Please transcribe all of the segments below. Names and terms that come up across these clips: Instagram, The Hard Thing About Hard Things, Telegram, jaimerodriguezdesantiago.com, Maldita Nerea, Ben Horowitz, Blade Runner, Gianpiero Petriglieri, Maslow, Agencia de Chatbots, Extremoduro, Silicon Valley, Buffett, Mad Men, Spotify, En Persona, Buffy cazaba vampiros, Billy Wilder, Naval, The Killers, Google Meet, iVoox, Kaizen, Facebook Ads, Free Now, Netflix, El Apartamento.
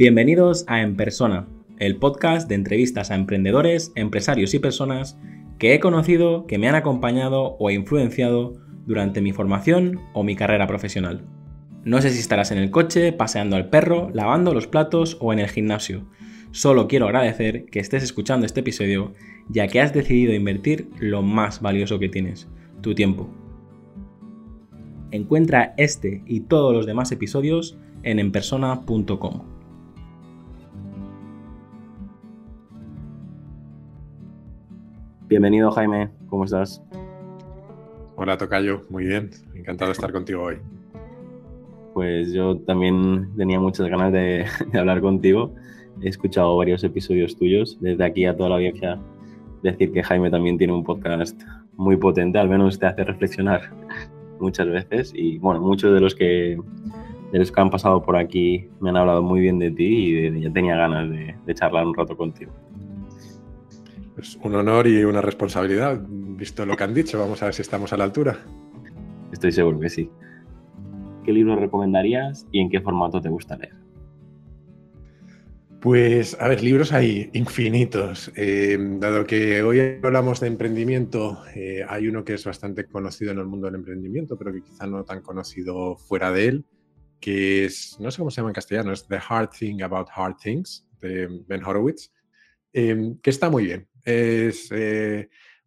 Bienvenidos a En Persona, el podcast de entrevistas a emprendedores, empresarios y personas que he conocido, que me han acompañado o influenciado durante mi formación o mi carrera profesional. No sé si estarás en el coche, paseando al perro, lavando los platos o en el gimnasio. Solo quiero agradecer que estés escuchando este episodio, ya que has decidido invertir lo más valioso que tienes, tu tiempo. Encuentra este y todos los demás episodios en enpersona.com. Bienvenido, Jaime, ¿cómo estás? Hola, tocayo, muy bien, encantado de estar contigo hoy. Pues yo también tenía muchas ganas de hablar contigo. He escuchado varios episodios tuyos. Desde aquí a toda la audiencia decir que Jaime también tiene un podcast muy potente, al menos te hace reflexionar muchas veces. Y bueno, muchos de los que han pasado por aquí me han hablado muy bien de ti y ya tenía ganas de charlar un rato contigo. Pues un honor y una responsabilidad, visto lo que han dicho. Vamos a ver si estamos a la altura. Estoy seguro que sí. ¿Qué libro recomendarías y en qué formato te gusta leer? Pues, a ver, libros hay infinitos. Dado que hoy hablamos de emprendimiento, hay uno que es bastante conocido en el mundo del emprendimiento, pero que quizá no tan conocido fuera de él, que es, no sé cómo se llama en castellano, es The Hard Thing About Hard Things, de Ben Horowitz, que está muy bien. Es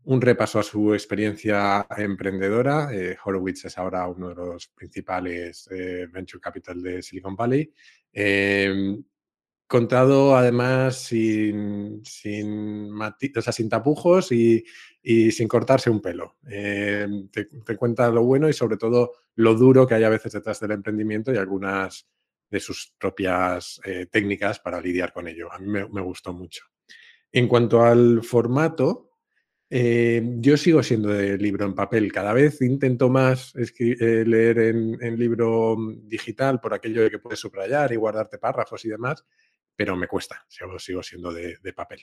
un repaso a su experiencia emprendedora. Horowitz es ahora uno de los principales venture capital de Silicon Valley. Contado además sin tapujos y sin cortarse un pelo. Te cuenta lo bueno y sobre todo lo duro que hay a veces detrás del emprendimiento y algunas de sus propias técnicas para lidiar con ello. A mí me gustó mucho. En cuanto al formato, yo sigo siendo de libro en papel. Cada vez intento más leer en libro digital por aquello de que puedes subrayar y guardarte párrafos y demás, pero me cuesta, sigo siendo de papel.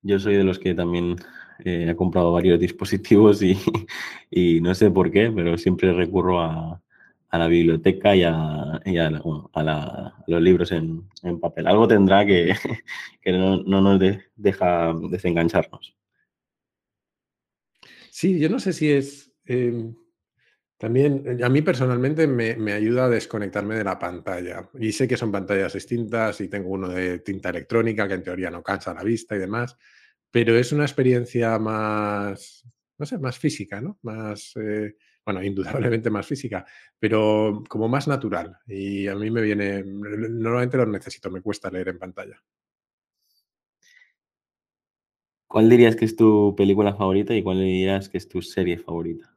Yo soy de los que también he comprado varios dispositivos y no sé por qué, pero siempre recurro a la biblioteca y a los libros en papel. Algo tendrá que no nos deja desengancharnos. Sí, yo no sé si es... también a mí personalmente me ayuda a desconectarme de la pantalla. Y sé que son pantallas distintas y tengo uno de tinta electrónica que en teoría no cansa la vista y demás, pero es una experiencia más, no sé, más física, ¿no? Más... bueno, indudablemente más física, pero como más natural. Y a mí me viene... Normalmente lo necesito, me cuesta leer en pantalla. ¿Cuál dirías que es tu película favorita y cuál dirías que es tu serie favorita?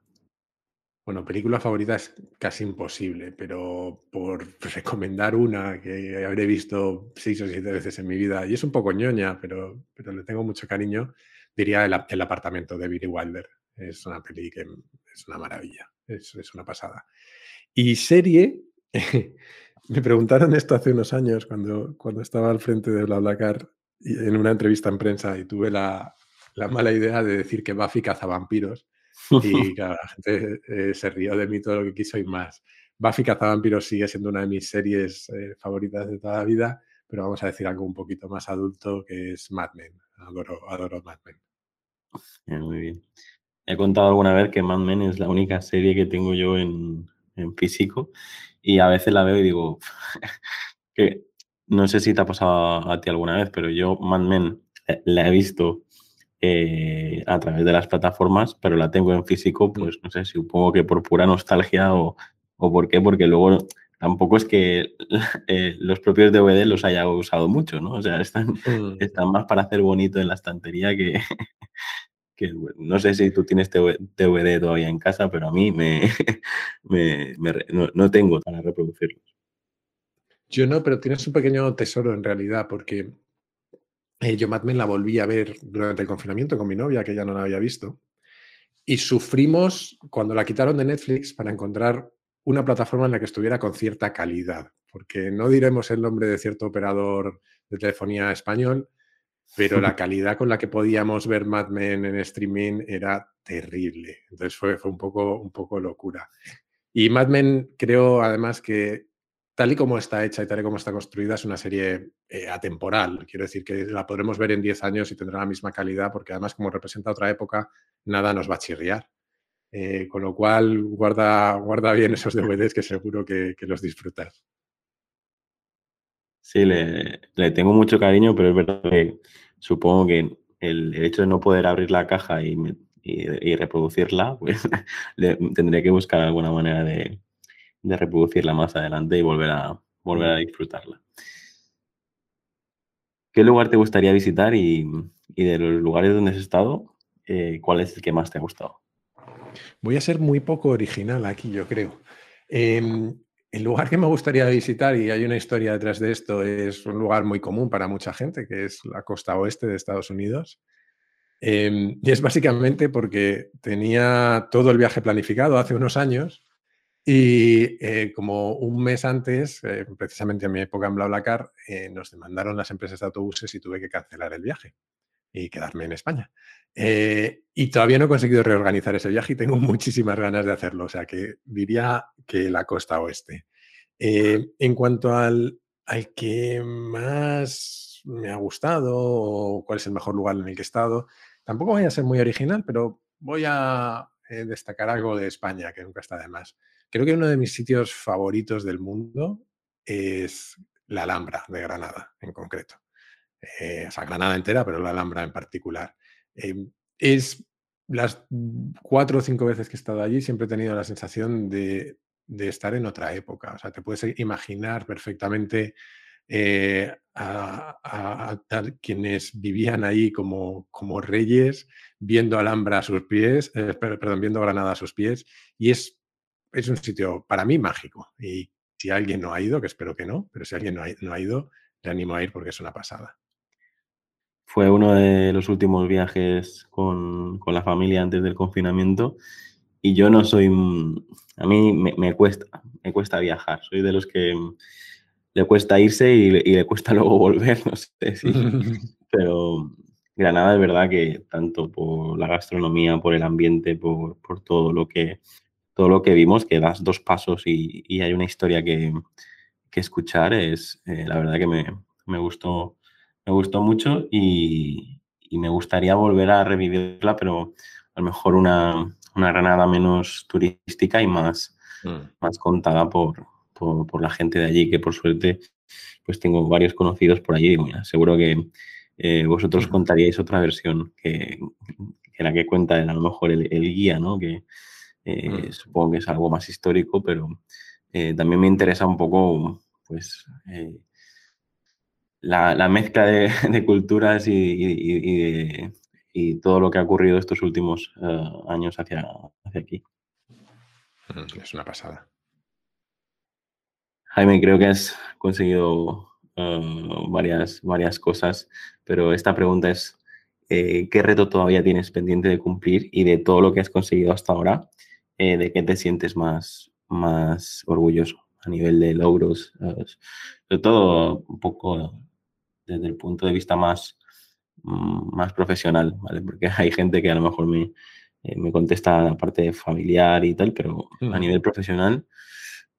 Bueno, película favorita es casi imposible, pero por recomendar una que habré visto 6 o 7 veces en mi vida, y es un poco ñoña, pero le tengo mucho cariño, diría El Apartamento, de Billy Wilder. Es una peli que es una maravilla, es una pasada. Y serie, me preguntaron esto hace unos años cuando estaba al frente de BlaBlaCar en una entrevista en prensa y tuve la mala idea de decir que Buffy cazaba vampiros y claro, la gente se rió de mí todo lo que quiso y más. Buffy cazaba vampiros sigue siendo una de mis series favoritas de toda la vida, pero vamos a decir algo un poquito más adulto, que es Mad Men. Adoro Mad Men. Muy bien. He contado alguna vez que Mad Men es la única serie que tengo yo en físico y a veces la veo y digo que no sé si te ha pasado a ti alguna vez, pero yo Mad Men la he visto a través de las plataformas, pero la tengo en físico, pues no sé, supongo que por pura nostalgia o por qué, porque luego tampoco es que los propios DVD los haya usado mucho, ¿no? O sea, están más para hacer bonito en la estantería que no sé si tú tienes DVD todavía en casa, pero a mí no tengo para reproducirlos. Yo no, pero tienes un pequeño tesoro en realidad, porque yo Mad Men la volví a ver durante el confinamiento con mi novia, que ya no la había visto, y sufrimos cuando la quitaron de Netflix para encontrar una plataforma en la que estuviera con cierta calidad, porque no diremos el nombre de cierto operador de telefonía español, pero la calidad con la que podíamos ver Mad Men en streaming era terrible. Entonces fue un poco locura. Y Mad Men creo además que tal y como está hecha y tal y como está construida, es una serie atemporal. Quiero decir que la podremos ver en 10 años y tendrá la misma calidad, porque además, como representa otra época, nada nos va a chirriar. Con lo cual, guarda bien esos DVDs, que seguro que los disfrutas. Sí, le tengo mucho cariño, pero es verdad que supongo que el hecho de no poder abrir la caja y reproducirla, pues tendré que buscar alguna manera de reproducirla más adelante y volver a disfrutarla. ¿Qué lugar te gustaría visitar y de los lugares donde has estado, cuál es el que más te ha gustado? Voy a ser muy poco original aquí, yo creo. El lugar que me gustaría visitar, y hay una historia detrás de esto, es un lugar muy común para mucha gente, que es la costa oeste de Estados Unidos. Y es básicamente porque tenía todo el viaje planificado hace unos años y como un mes antes, precisamente en mi época en BlaBlaCar, nos demandaron las empresas de autobuses y tuve que cancelar el viaje y quedarme en España. Y todavía no he conseguido reorganizar ese viaje y tengo muchísimas ganas de hacerlo. O sea, que diría que la costa oeste. En cuanto al que más me ha gustado o cuál es el mejor lugar en el que he estado, tampoco voy a ser muy original, pero voy a destacar algo de España, que nunca está de más. Creo que uno de mis sitios favoritos del mundo es la Alhambra de Granada, en concreto. O sea, Granada entera, pero la Alhambra en particular. Es las 4 o 5 veces que he estado allí, siempre he tenido la sensación de estar en otra época. O sea, te puedes imaginar perfectamente a quienes vivían ahí como reyes, viendo Alhambra a sus pies, perdón, viendo Granada a sus pies, y es un sitio para mí mágico. Y si alguien no ha ido, que espero que no, pero si alguien no ha ido, le animo a ir porque es una pasada. Fue uno de los últimos viajes con la familia antes del confinamiento y yo no soy... A mí me cuesta viajar. Soy de los que le cuesta irse y le cuesta luego volver, no sé si... Pero Granada es verdad que tanto por la gastronomía, por el ambiente, por todo lo que vimos, que das 2 pasos y hay una historia que escuchar, es la verdad que me gustó mucho y me gustaría volver a revivirla, pero a lo mejor una Granada menos turística y más contada por la gente de allí, que por suerte pues tengo varios conocidos por allí. Mira, seguro que vosotros contaríais otra versión que la que cuenta a lo mejor el guía, ¿no? Que supongo que es algo más histórico, pero también me interesa un poco pues... La mezcla de culturas y todo lo que ha ocurrido estos últimos años hacia aquí. Es una pasada. Jaime, creo que has conseguido varias cosas, pero esta pregunta es ¿qué reto todavía tienes pendiente de cumplir? Y de todo lo que has conseguido hasta ahora, ¿de qué te sientes más orgulloso a nivel de logros? Sobre todo un poco... desde el punto de vista más profesional, ¿vale? Porque hay gente que a lo mejor me contesta la parte familiar y tal, pero a nivel profesional,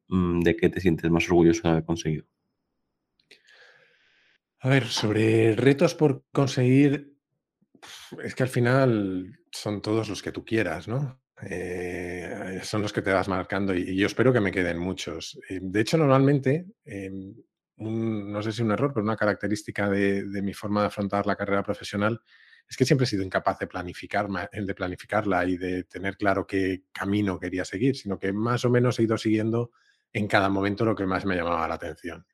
¿de qué te sientes más orgulloso de haber conseguido? A ver, sobre retos por conseguir, es que al final son todos los que tú quieras, ¿no? Son los que te vas marcando y yo espero que me queden muchos. De hecho, normalmente... no sé si un error, pero una característica de mi forma de afrontar la carrera profesional es que siempre he sido incapaz de planificarla y de tener claro qué camino quería seguir, sino que más o menos he ido siguiendo en cada momento lo que más me llamaba la atención.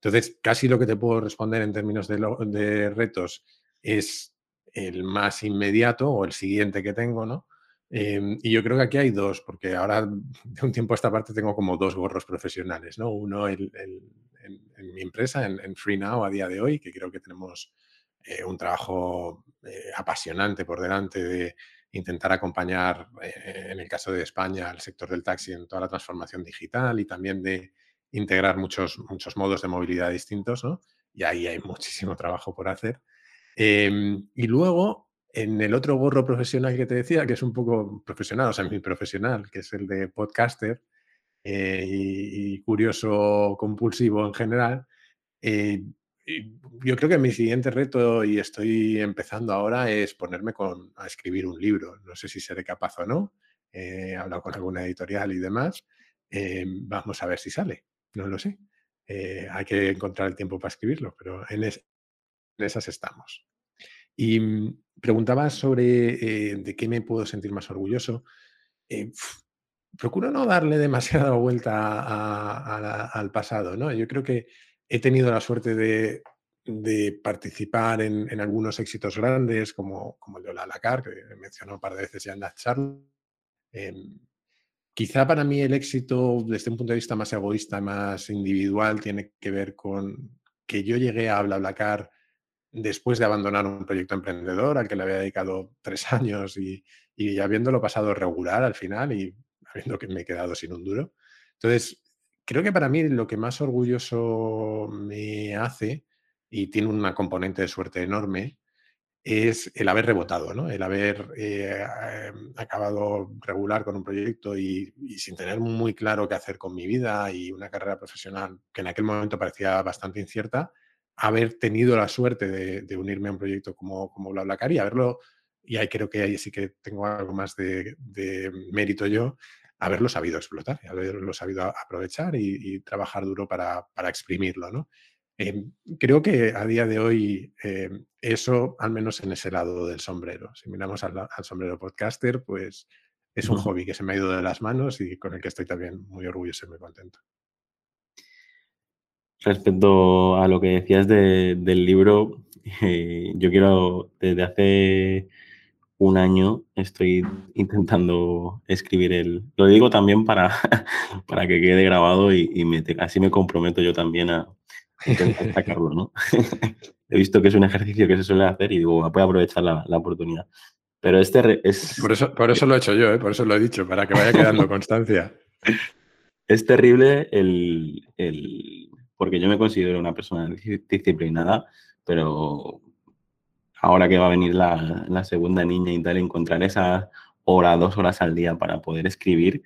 Entonces, casi lo que te puedo responder en términos de retos es el más inmediato o el siguiente que tengo, ¿no? Y yo creo que aquí hay 2, porque ahora de un tiempo a esta parte tengo como 2 gorros profesionales, ¿no? Uno en mi empresa, en Free Now a día de hoy, que creo que tenemos un trabajo apasionante por delante de intentar acompañar, en el caso de España, al sector del taxi en toda la transformación digital y también de integrar muchos modos de movilidad distintos, ¿no? Y ahí hay muchísimo trabajo por hacer. Y luego... en el otro gorro profesional que te decía, que es un poco profesional, o sea, mi profesional, que es el de podcaster, y curioso compulsivo en general. Yo creo que mi siguiente reto, y estoy empezando ahora, es ponerme a escribir un libro. No sé si seré capaz o no. He hablado con alguna editorial y demás. Vamos a ver si sale. No lo sé. Hay que encontrar el tiempo para escribirlo, pero en esas estamos. Y preguntabas sobre de qué me puedo sentir más orgulloso. Procuro no darle demasiada vuelta al pasado, ¿no? Yo creo que he tenido la suerte de participar en algunos éxitos grandes, como el de BlaBlaCar, que mencionó un par de veces ya en la charla. Quizá para mí el éxito, desde un punto de vista más egoísta, más individual, tiene que ver con que yo llegué a BlaBlaCar después de abandonar un proyecto emprendedor al que le había dedicado 3 años y habiéndolo pasado regular al final y habiendo que me he quedado sin un duro. Entonces, creo que para mí lo que más orgulloso me hace, y tiene una componente de suerte enorme, es el haber rebotado, ¿no? El haber acabado regular con un proyecto y sin tener muy claro qué hacer con mi vida y una carrera profesional que en aquel momento parecía bastante incierta, haber tenido la suerte de unirme a un proyecto como BlaBlaCar y haberlo, y ahí creo que ahí sí que tengo algo más de mérito yo, haberlo sabido explotar, haberlo sabido aprovechar y trabajar duro para exprimirlo, ¿no? Creo que a día de hoy eso, al menos en ese lado del sombrero. Si miramos al sombrero podcaster, pues es un hobby que se me ha ido de las manos y con el que estoy también muy orgulloso y muy contento. Respecto a lo que decías del libro, yo quiero, desde hace 1 año estoy intentando escribir lo digo también para que quede grabado y así me comprometo yo también a intentar sacarlo, ¿no? He visto que es un ejercicio que se suele hacer y digo, voy a aprovechar la oportunidad. Pero es... Por eso lo he hecho yo, ¿eh? Por eso lo he dicho, para que vaya quedando constancia. Es terrible porque yo me considero una persona disciplinada, pero... Ahora que va a venir la segunda niña y tal, encontrar esa hora, 2 horas al día para poder escribir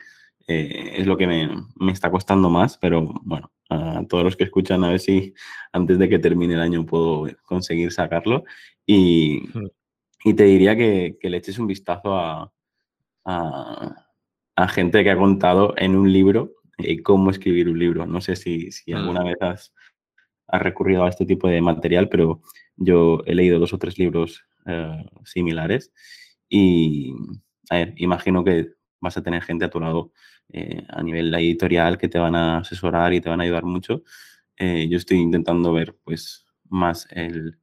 es lo que me está costando más, pero bueno, a todos los que escuchan, a ver si antes de que termine el año puedo conseguir sacarlo. Y te diría que le eches un vistazo a gente que ha contado en un libro cómo escribir un libro. No sé si alguna vez has recurrido a este tipo de material, pero yo he leído 2 o 3 libros similares y, a ver, imagino que vas a tener gente a tu lado a nivel editorial que te van a asesorar y te van a ayudar mucho. Yo estoy intentando ver pues más el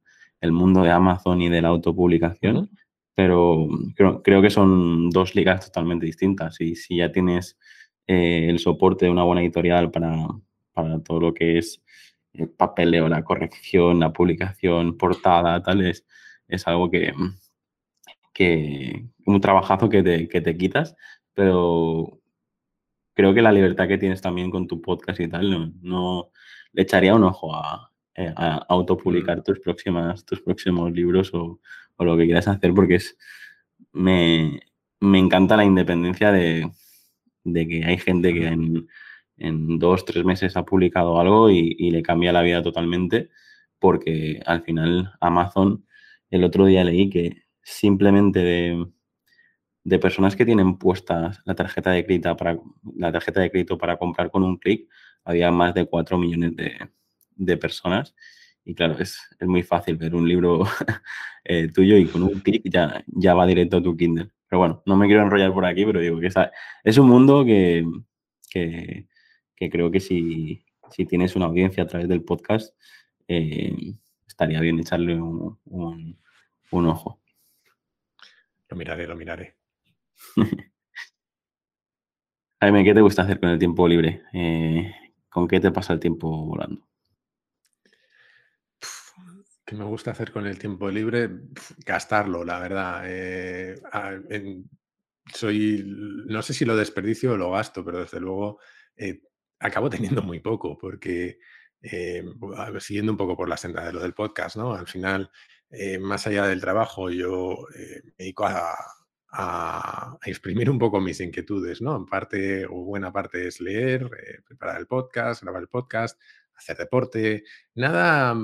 mundo de Amazon y de la autopublicación, pero creo que son 2 ligas totalmente distintas. Y si ya tienes el soporte de una buena editorial para todo lo que es el papeleo, la corrección, la publicación, portada, tal, es algo que un trabajazo que te quitas, pero creo que la libertad que tienes también con tu podcast y tal, no le echaría un ojo a autopublicar tus próximos libros o lo que quieras hacer, porque me encanta la independencia de que hay gente que en 2 o 3 meses ha publicado algo y le cambia la vida totalmente, porque al final Amazon, el otro día leí que simplemente de personas que tienen puestas la tarjeta de crédito para comprar con un clic, había más de 4 millones de personas. Y claro, es muy fácil ver un libro tuyo y con un clic ya va directo a tu Kindle. Pero bueno, no me quiero enrollar por aquí, pero digo que es un mundo que creo que si tienes una audiencia a través del podcast, estaría bien echarle un ojo. Lo miraré. Jaime, ¿qué te gusta hacer con el tiempo libre? ¿Con qué te pasa el tiempo volando? ¿Qué me gusta hacer con el tiempo libre? Gastarlo, la verdad. No sé si lo desperdicio o lo gasto, pero desde luego... acabo teniendo muy poco porque, siguiendo un poco por la senda de lo del podcast, ¿no? Al final, más allá del trabajo, yo me dedico a, a exprimir un poco mis inquietudes, ¿no? En parte o buena parte es leer, preparar el podcast, grabar el podcast, hacer deporte, nada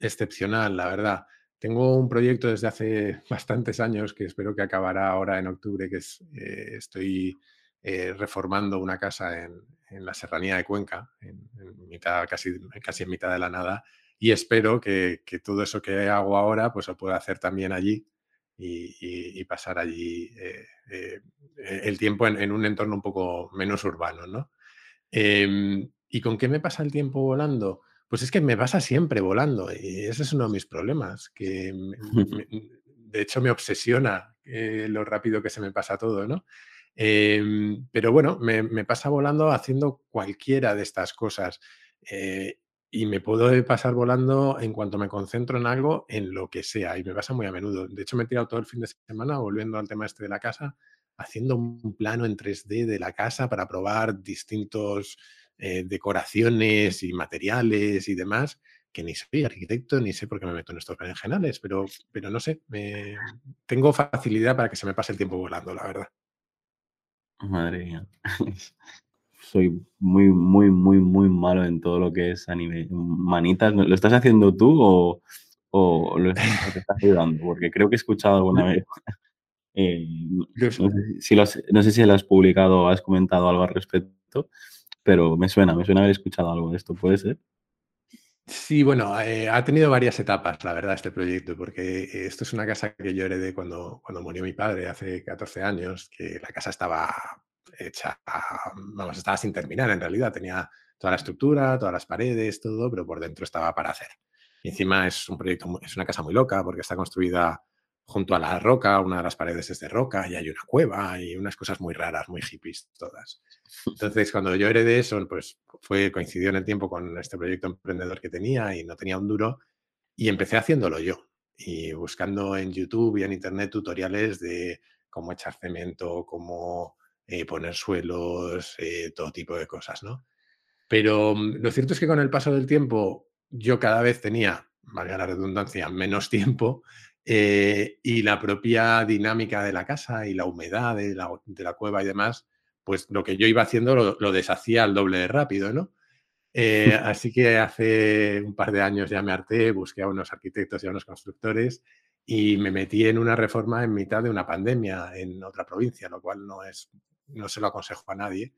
excepcional, la verdad. Tengo un proyecto desde hace bastantes años que espero que acabará ahora en octubre, que es, estoy reformando una casa en la Serranía de Cuenca, en mitad, casi en mitad de la nada, y espero que todo eso que hago ahora pues, lo pueda hacer también allí y pasar allí el tiempo en un entorno un poco menos urbano, ¿no? ¿Y con qué me pasa el tiempo volando? Pues es que me pasa siempre volando y ese es uno de mis problemas, que de hecho me obsesiona lo rápido que se me pasa todo, ¿no? Pero bueno, me pasa volando haciendo cualquiera de estas cosas y me puedo pasar volando en cuanto me concentro en algo, en lo que sea, y me pasa muy a menudo. De hecho, me he tirado todo el fin de semana, volviendo al tema este de la casa, haciendo un plano en 3D de la casa para probar distintos... decoraciones y materiales y demás, que ni soy arquitecto, ni sé por qué me meto en estos berenjenales, pero no sé, tengo facilidad para que se me pase el tiempo volando, la verdad. Madre mía. Soy muy, muy, muy, muy malo en todo lo que es a nivel manitas. ¿Lo estás haciendo tú o lo te estás ayudando? Porque creo que he escuchado alguna vez. No sé si lo has publicado o has comentado algo al respecto. Pero me suena haber escuchado algo de esto, ¿puede ser? Sí, bueno, ha tenido varias etapas, la verdad, este proyecto, porque esto es una casa que yo heredé cuando murió mi padre hace 14 años, que la casa estaba hecha, vamos, estaba sin terminar en realidad, tenía toda la estructura, todas las paredes, todo, pero por dentro estaba para hacer. Y encima es una casa muy loca porque está construida junto a la roca, una de las paredes es de roca y hay una cueva y unas cosas muy raras, muy hippies todas. Entonces, cuando yo heredé eso, pues coincidió en el tiempo con este proyecto emprendedor que tenía y no tenía un duro y empecé haciéndolo yo y buscando en YouTube y en Internet tutoriales de cómo echar cemento, cómo poner suelos, todo tipo de cosas, ¿no? Pero lo cierto es que con el paso del tiempo yo cada vez tenía, valga la redundancia, menos tiempo. Y la propia dinámica de la casa y la humedad de la cueva y demás, pues lo que yo iba haciendo lo deshacía al doble de rápido, ¿no? Así que hace un par de años ya me harté, busqué a unos arquitectos y a unos constructores y me metí en una reforma en mitad de una pandemia en otra provincia, lo cual no se lo aconsejo a nadie.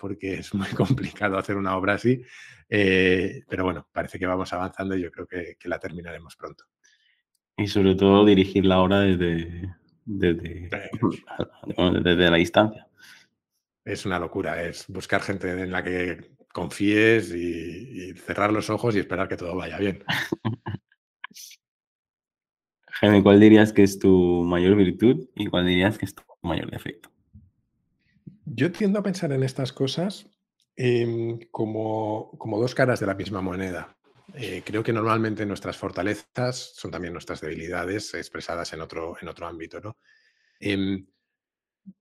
Porque es muy complicado hacer una obra así, pero bueno, parece que vamos avanzando y yo creo que la terminaremos pronto. Y sobre todo dirigir la obra desde la distancia. Es una locura, es buscar gente en la que confíes y cerrar los ojos y esperar que todo vaya bien. Jaime, ¿cuál dirías que es tu mayor virtud y cuál dirías que es tu mayor defecto? Yo tiendo a pensar en estas cosas como dos caras de la misma moneda. Creo que normalmente nuestras fortalezas son también nuestras debilidades expresadas en otro ámbito, ¿no?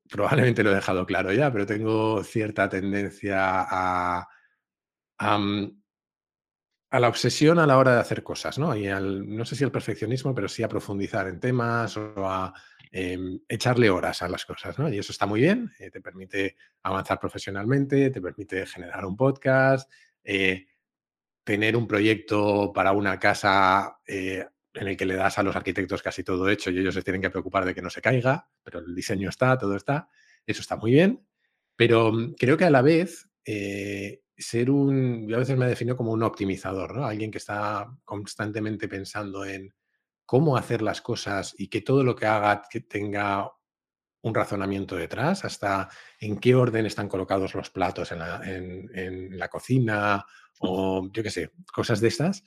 Probablemente lo he dejado claro ya, pero tengo cierta tendencia a la obsesión a la hora de hacer cosas, ¿no? Y no sé si al perfeccionismo, pero sí a profundizar en temas o a... echarle horas a las cosas, ¿no? Y eso está muy bien, te permite avanzar profesionalmente, te permite generar un podcast, tener un proyecto para una casa en el que le das a los arquitectos casi todo hecho y ellos se tienen que preocupar de que no se caiga, pero el diseño está, todo está, eso está muy bien, pero creo que a la vez yo a veces me defino como un optimizador, ¿no? Alguien que está constantemente pensando en cómo hacer las cosas y que todo lo que haga que tenga un razonamiento detrás, hasta en qué orden están colocados los platos en la cocina o yo qué sé, cosas de estas.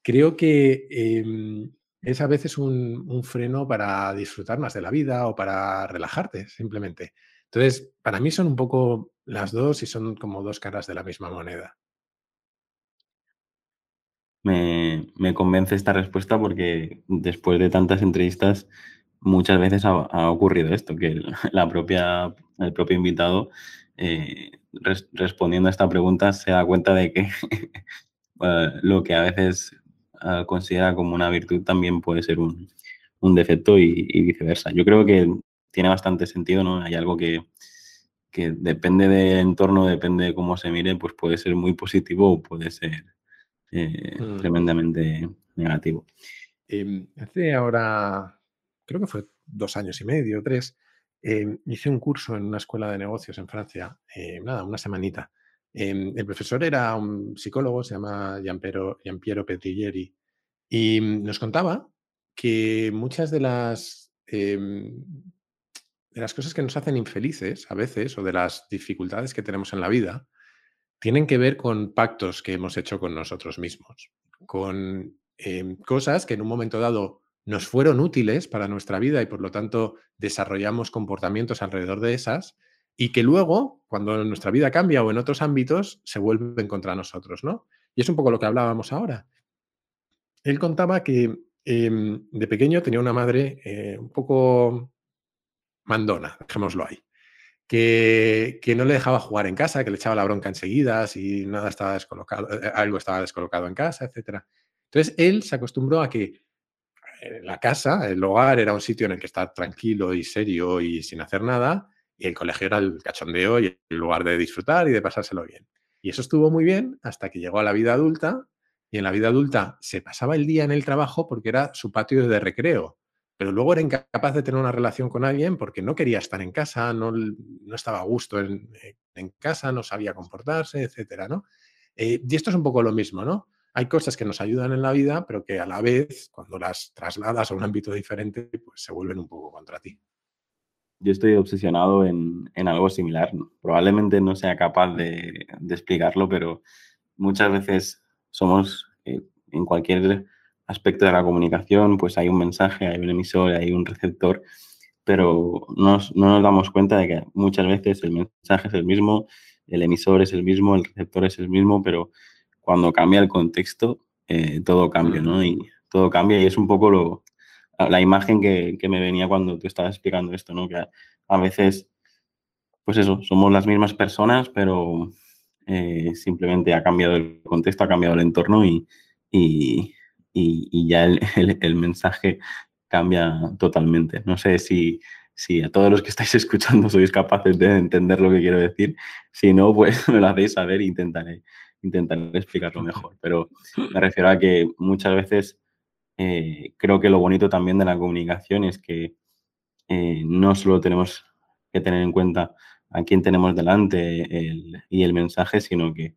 Creo que es a veces un freno para disfrutar más de la vida o para relajarte simplemente. Entonces, para mí son un poco las dos y son como dos caras de la misma moneda. Me convence esta respuesta porque después de tantas entrevistas muchas veces ha ocurrido esto, que el propio invitado respondiendo a esta pregunta se da cuenta de que lo que a veces considera como una virtud también puede ser un defecto y viceversa. Yo creo que tiene bastante sentido, ¿no? Hay algo que depende del entorno, depende de cómo se mire, pues puede ser muy positivo o puede ser tremendamente negativo. Hace ahora, creo que fue 2 años y medio, 3, hice un curso en una escuela de negocios en Francia, nada, una semanita. El profesor era un psicólogo, se llama Gianpiero Petriglieri, y nos contaba que muchas de las cosas que nos hacen infelices a veces, o de las dificultades que tenemos en la vida, tienen que ver con pactos que hemos hecho con nosotros mismos, con cosas que en un momento dado nos fueron útiles para nuestra vida y por lo tanto desarrollamos comportamientos alrededor de esas, y que luego, cuando nuestra vida cambia o en otros ámbitos, se vuelven contra nosotros, ¿no? Y es un poco lo que hablábamos ahora. Él contaba que de pequeño tenía una madre un poco mandona, dejémoslo ahí, que no le dejaba jugar en casa, que le echaba la bronca enseguida, si nada estaba descolocado, algo estaba descolocado en casa, etc. Entonces, él se acostumbró a que la casa, el hogar, era un sitio en el que estar tranquilo y serio y sin hacer nada, y el colegio era el cachondeo y el lugar de disfrutar y de pasárselo bien. Y eso estuvo muy bien hasta que llegó a la vida adulta, y en la vida adulta se pasaba el día en el trabajo porque era su patio de recreo, pero luego era incapaz de tener una relación con alguien porque no quería estar en casa, no estaba a gusto en casa, no sabía comportarse, etcétera, ¿no? Y esto es un poco lo mismo, ¿no? Hay cosas que nos ayudan en la vida, pero que a la vez, cuando las trasladas a un ámbito diferente, pues se vuelven un poco contra ti. Yo estoy obsesionado en algo similar. Probablemente no sea capaz de explicarlo, pero muchas veces somos, en cualquier aspecto de la comunicación, pues hay un mensaje, hay un emisor, hay un receptor, pero no nos damos cuenta de que muchas veces el mensaje es el mismo, el emisor es el mismo, el receptor es el mismo, pero cuando cambia el contexto, todo cambia, ¿no? Y todo cambia, y es un poco la imagen que me venía cuando tú estabas explicando esto, ¿no? Que a veces, pues eso, somos las mismas personas, pero simplemente ha cambiado el contexto, ha cambiado el entorno y ya el mensaje cambia totalmente. No sé si a todos los que estáis escuchando sois capaces de entender lo que quiero decir. Si no, pues me lo hacéis saber e intentaré explicarlo mejor. Pero me refiero a que muchas veces... creo que lo bonito también de la comunicación es que no solo tenemos que tener en cuenta a quién tenemos delante y el mensaje, sino que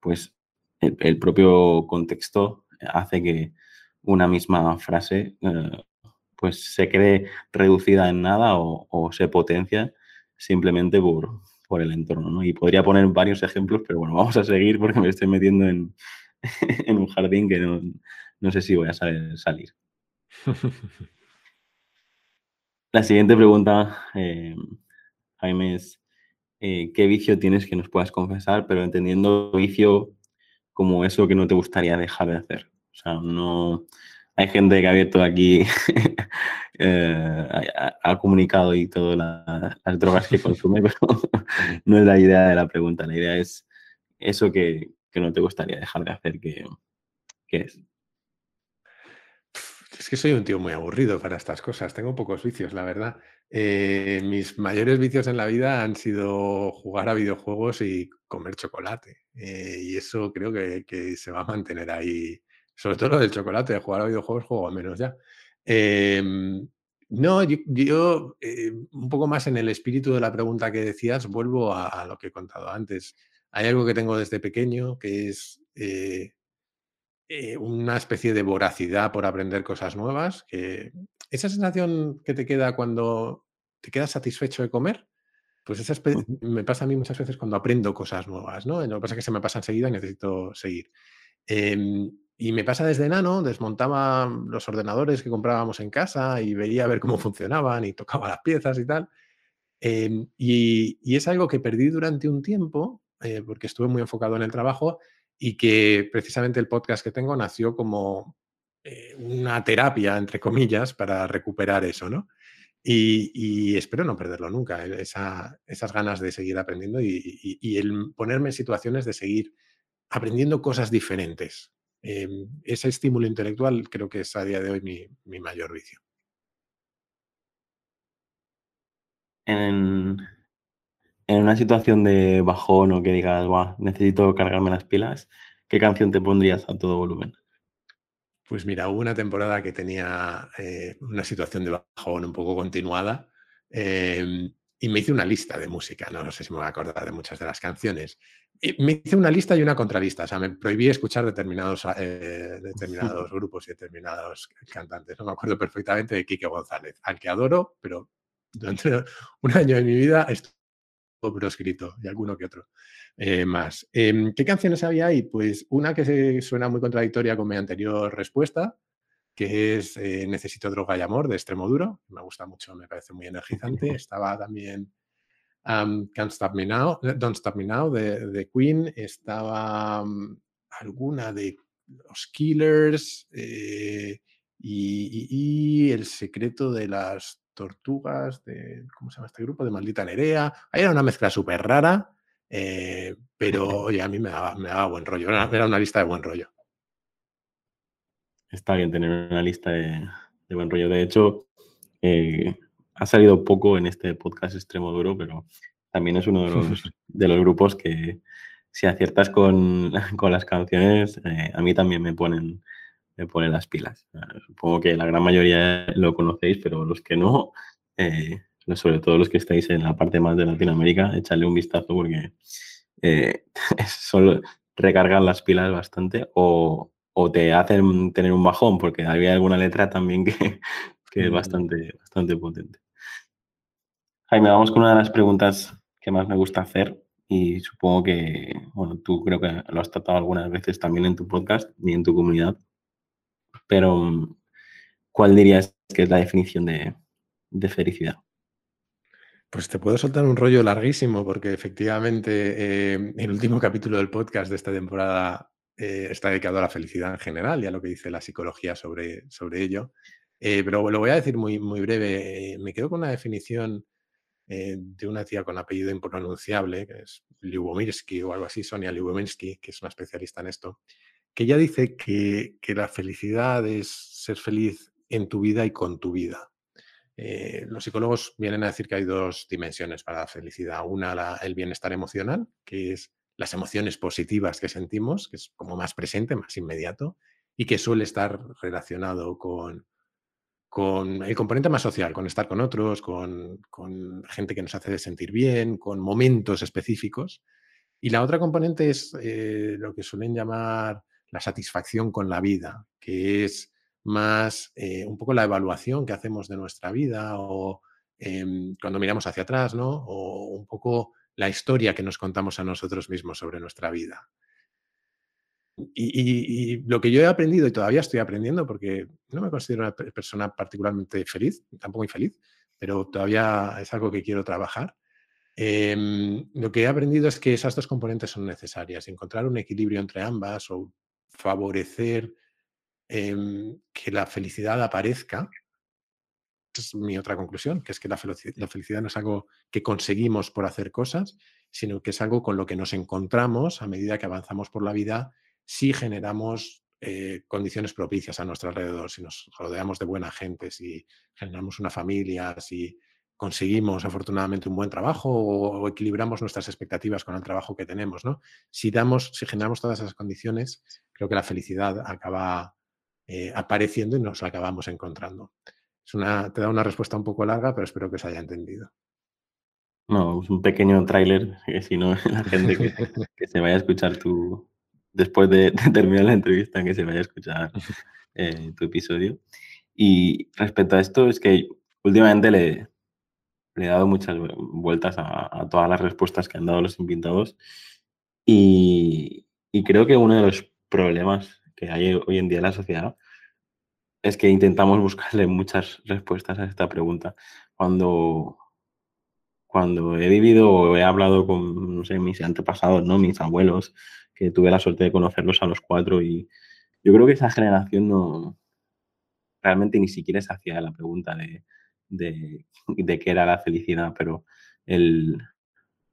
pues el propio contexto hace que una misma frase pues se quede reducida en nada o se potencia simplemente por el entorno, ¿no? Y podría poner varios ejemplos, pero bueno, vamos a seguir porque me estoy metiendo en un jardín que no sé si voy a saber salir. La siguiente pregunta, Jaime, es ¿qué vicio tienes que nos puedas confesar? Pero entendiendo vicio como eso que no te gustaría dejar de hacer. O sea, no... Hay gente que ha abierto aquí, ha comunicado y todas las drogas que consume, pero no es la idea de la pregunta. La idea es eso que no te gustaría dejar de hacer, ¿qué es? Es que soy un tío muy aburrido para estas cosas. Tengo pocos vicios, la verdad. Mis mayores vicios en la vida han sido jugar a videojuegos y comer chocolate. Y eso creo que se va a mantener ahí. Sobre todo lo del chocolate, de jugar a videojuegos, juego al menos ya. No, yo un poco más en el espíritu de la pregunta que decías, vuelvo a lo que he contado antes. Hay algo que tengo desde pequeño que es... una especie de voracidad por aprender cosas nuevas, que esa sensación que te queda cuando te quedas satisfecho de comer, pues esa me pasa a mí muchas veces cuando aprendo cosas nuevas, ¿no? Lo que pasa es que se me pasa enseguida y necesito seguir. Y me pasa desde enano, desmontaba los ordenadores que comprábamos en casa y veía a ver cómo funcionaban y tocaba las piezas y tal. Y es algo que perdí durante un tiempo, porque estuve muy enfocado en el trabajo, y que precisamente el podcast que tengo nació como una terapia, entre comillas, para recuperar eso, ¿no? Y espero no perderlo nunca, esas ganas de seguir aprendiendo y el ponerme en situaciones de seguir aprendiendo cosas diferentes. Ese estímulo intelectual creo que es a día de hoy mi mayor vicio. en una situación de bajón o que digas, "Buah, necesito cargarme las pilas", ¿qué canción te pondrías a todo volumen? Pues mira, hubo una temporada que tenía una situación de bajón un poco continuada y me hice una lista de música, no sé si me voy a acordar de muchas de las canciones. Y me hice una lista y una contralista, o sea, me prohibí escuchar determinados grupos y determinados cantantes. No me acuerdo perfectamente de Kike González, al que adoro, pero durante un año de mi vida estuve proscrito y alguno que otro más. ¿Qué canciones había ahí? Pues una que se suena muy contradictoria con mi anterior respuesta, que es Necesito droga y amor, de Extremoduro. Me gusta mucho, me parece muy energizante. Estaba también Can't Stop Me Now, Don't Stop Me Now, de Queen. Estaba alguna de los Killers y El secreto de las tortugas, de, ¿cómo se llama este grupo? De Maldita Nerea. Ahí era una mezcla súper rara, pero oye, a mí me daba buen rollo. Era una lista de buen rollo. Está bien tener una lista de buen rollo. De hecho, ha salido poco en este podcast Extremoduro, pero también es uno de los grupos que, si aciertas con las canciones, a mí también me ponen las pilas. Supongo que la gran mayoría lo conocéis, pero los que no, sobre todo los que estáis en la parte más de Latinoamérica, echadle un vistazo porque solo recargan las pilas bastante o te hacen tener un bajón, porque había alguna letra también que es bastante potente. Jaime, vamos con una de las preguntas que más me gusta hacer. Y supongo que, bueno, tú creo que lo has tratado algunas veces también en tu podcast y en tu comunidad. Pero, ¿cuál dirías que es la definición de felicidad? Pues te puedo soltar un rollo larguísimo porque efectivamente el último capítulo del podcast de esta temporada está dedicado a la felicidad en general y a lo que dice la psicología sobre ello. Pero lo voy a decir muy, muy breve. Me quedo con la definición de una tía con apellido impronunciable, que es Liubomirsky o algo así, Sonia Liubomirsky, que es una especialista en esto, que ella dice que la felicidad es ser feliz en tu vida y con tu vida. Los psicólogos vienen a decir que hay dos dimensiones para la felicidad. Una, el bienestar emocional, que es las emociones positivas que sentimos, que es como más presente, más inmediato, y que suele estar relacionado con el componente más social, con estar con otros, con gente que nos hace sentir bien, con momentos específicos. Y la otra componente es lo que suelen llamar la satisfacción con la vida, que es más un poco la evaluación que hacemos de nuestra vida o cuando miramos hacia atrás, ¿no? O un poco la historia que nos contamos a nosotros mismos sobre nuestra vida. Y lo que yo he aprendido y todavía estoy aprendiendo, porque no me considero una persona particularmente feliz, tampoco infeliz, pero todavía es algo que quiero trabajar. Lo que he aprendido es que esas dos componentes son necesarias. Encontrar un equilibrio entre ambas o favorecer que la felicidad aparezca. Esa es mi otra conclusión, que es que la felicidad no es algo que conseguimos por hacer cosas, sino que es algo con lo que nos encontramos a medida que avanzamos por la vida si generamos condiciones propicias a nuestro alrededor, si nos rodeamos de buena gente, si generamos una familia, si conseguimos afortunadamente un buen trabajo o equilibramos nuestras expectativas con el trabajo que tenemos, ¿no? Si generamos todas esas condiciones, creo que la felicidad acaba apareciendo y nos la acabamos encontrando. Te da una respuesta un poco larga, pero espero que os haya entendido. No, es un pequeño tráiler, que si no, la gente que se vaya a escuchar después de terminar la entrevista, que se vaya a escuchar tu episodio. Y respecto a esto, es que últimamente le he dado muchas vueltas a todas las respuestas que han dado los invitados y creo que uno de los problemas que hay hoy en día en la sociedad es que intentamos buscarle muchas respuestas a esta pregunta. Cuando he vivido o he hablado con, no sé, mis antepasados, ¿no? Mis abuelos, que tuve la suerte de conocerlos a los cuatro, y yo creo que esa generación no realmente ni siquiera se hacía la pregunta de qué era la felicidad, pero el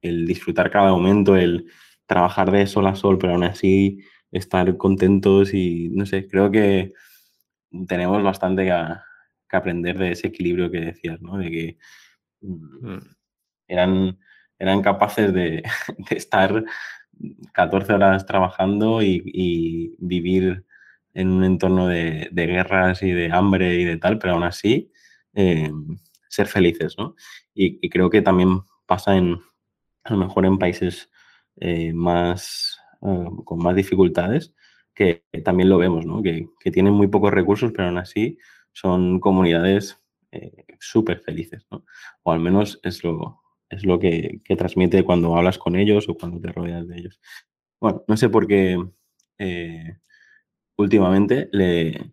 disfrutar cada momento, el trabajar de sol a sol, pero aún así estar contentos y, no sé, creo que tenemos bastante que aprender de ese equilibrio que decías, ¿no? De que Eran capaces de estar 14 horas trabajando y vivir en un entorno de guerras y de hambre y de tal, pero aún así ser felices, ¿no? Y creo que también pasa a lo mejor en países con más dificultades, que también lo vemos, ¿no? Que tienen muy pocos recursos, pero aún así son comunidades súper felices, ¿no? O al menos es lo que transmite cuando hablas con ellos o cuando te rodeas de ellos. Bueno, no sé por qué últimamente le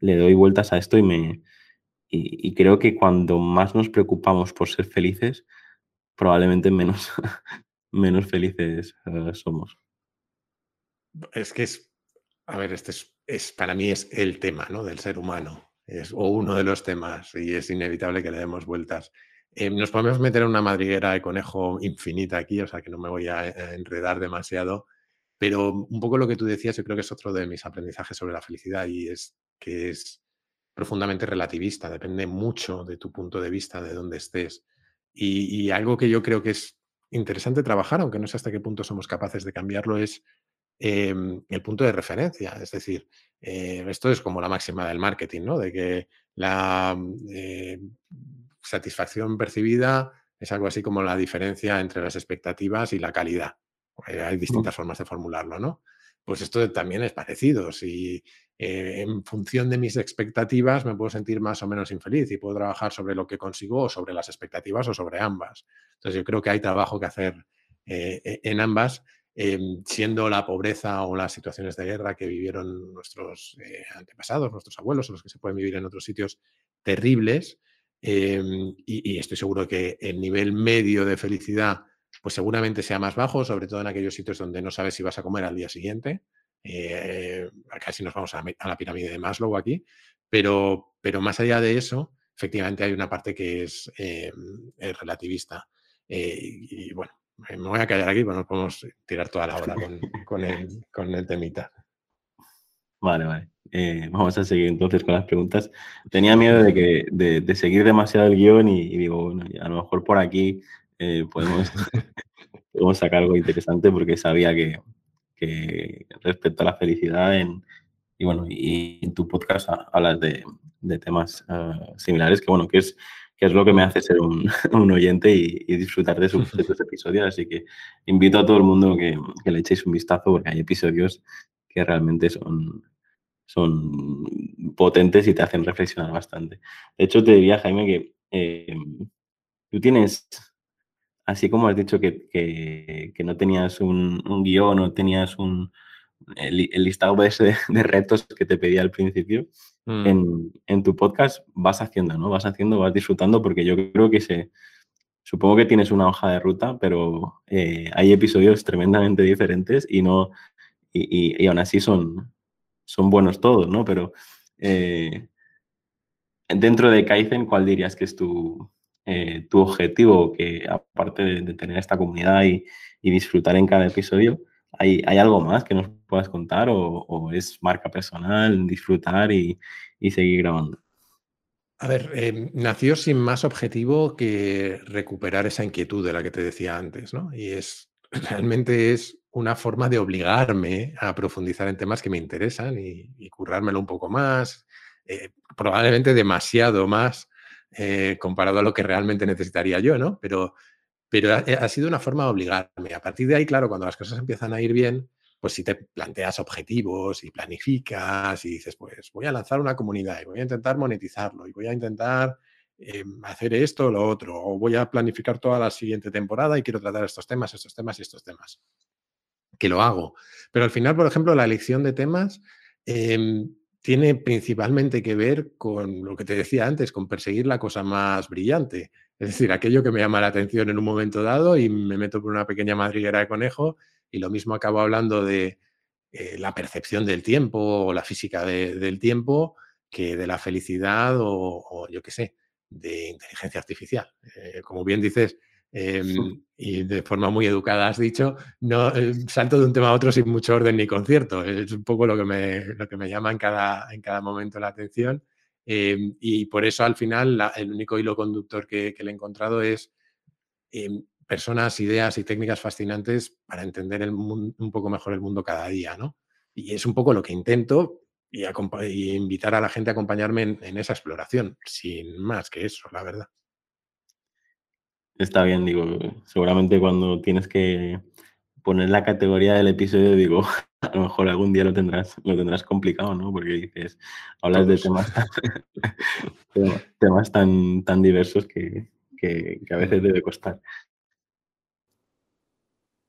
doy vueltas a esto y creo que cuando más nos preocupamos por ser felices, probablemente menos felices somos. Es que es, a ver, este es para mí es el tema, ¿no?, del ser humano, o uno de los temas, y es inevitable que le demos vueltas. Nos podemos meter en una madriguera de conejo infinita aquí, o sea que no me voy a enredar demasiado, pero un poco lo que tú decías, yo creo que es otro de mis aprendizajes sobre la felicidad, y es que es profundamente relativista, depende mucho de tu punto de vista, de dónde estés. Y algo que yo creo que es interesante trabajar, aunque no sé hasta qué punto somos capaces de cambiarlo, es el punto de referencia. Es decir, esto es como la máxima del marketing, ¿no? De que la satisfacción percibida es algo así como la diferencia entre las expectativas y la calidad. Hay distintas formas de formularlo, ¿no? Pues esto también es parecido. Si en función de mis expectativas me puedo sentir más o menos infeliz y puedo trabajar sobre lo que consigo o sobre las expectativas o sobre ambas. Entonces yo creo que hay trabajo que hacer en ambas, siendo la pobreza o las situaciones de guerra que vivieron nuestros antepasados, nuestros abuelos, o los que se pueden vivir en otros sitios, terribles. Y estoy seguro que el nivel medio de felicidad pues seguramente sea más bajo, sobre todo en aquellos sitios donde no sabes si vas a comer al día siguiente. Casi nos vamos a la pirámide de Maslow aquí, pero más allá de eso, efectivamente hay una parte que es relativista. Y bueno, me voy a callar aquí, porque nos podemos tirar toda la hora con el temita. Vale. Vamos a seguir entonces con las preguntas. Tenía miedo de seguir demasiado el guión y digo, bueno, a lo mejor por aquí podemos sacar algo interesante, porque sabía que respecto a la felicidad y en tu podcast hablas de temas similares, que bueno, que es lo que me hace ser un oyente y disfrutar de sus episodios. Así que invito a todo el mundo que le echéis un vistazo, porque hay episodios que realmente son potentes y te hacen reflexionar bastante. De hecho, te diría, Jaime, que tú tienes, así como has dicho que no tenías un guión, no tenías el listado ese de retos que te pedía al principio, en tu podcast vas haciendo, ¿no? Vas disfrutando, porque yo creo que supongo que tienes una hoja de ruta, pero hay episodios tremendamente diferentes y aún así son buenos todos, ¿no? Pero dentro de Kaizen, ¿cuál dirías que es tu objetivo? Que aparte de tener esta comunidad y disfrutar en cada episodio, ¿hay algo más que nos puedas contar o es marca personal, disfrutar y seguir grabando? A ver, nació sin más objetivo que recuperar esa inquietud de la que te decía antes, ¿no? Y realmente es una forma de obligarme a profundizar en temas que me interesan y currármelo un poco más, probablemente demasiado más comparado a lo que realmente necesitaría yo, ¿no? Pero ha sido una forma de obligarme. A partir de ahí, claro, cuando las cosas empiezan a ir bien, pues si te planteas objetivos y planificas y dices, pues voy a lanzar una comunidad y voy a intentar monetizarlo y voy a intentar hacer esto o lo otro, o voy a planificar toda la siguiente temporada y quiero tratar estos temas y estos temas. Que lo hago. Pero al final, por ejemplo, la elección de temas tiene principalmente que ver con lo que te decía antes, con perseguir la cosa más brillante. Es decir, aquello que me llama la atención en un momento dado y me meto por una pequeña madriguera de conejo, y lo mismo acabo hablando de la percepción del tiempo o la física del tiempo que de la felicidad o yo qué sé, de inteligencia artificial. Como bien dices, y de forma muy educada has dicho, no salto de un tema a otro sin mucho orden ni concierto. Es un poco lo que me llama en cada momento la atención. Y por eso al final el único hilo conductor que le he encontrado es personas, ideas y técnicas fascinantes para entender el mundo, un poco mejor el mundo cada día, ¿no? Y es un poco lo que intento y invitar a la gente a acompañarme en esa exploración, sin más que eso, la verdad. Está bien, digo, seguramente cuando tienes que poner la categoría del episodio, digo, a lo mejor algún día lo tendrás complicado, ¿no? Porque dices, hablas de temas tan diversos que a veces debe costar.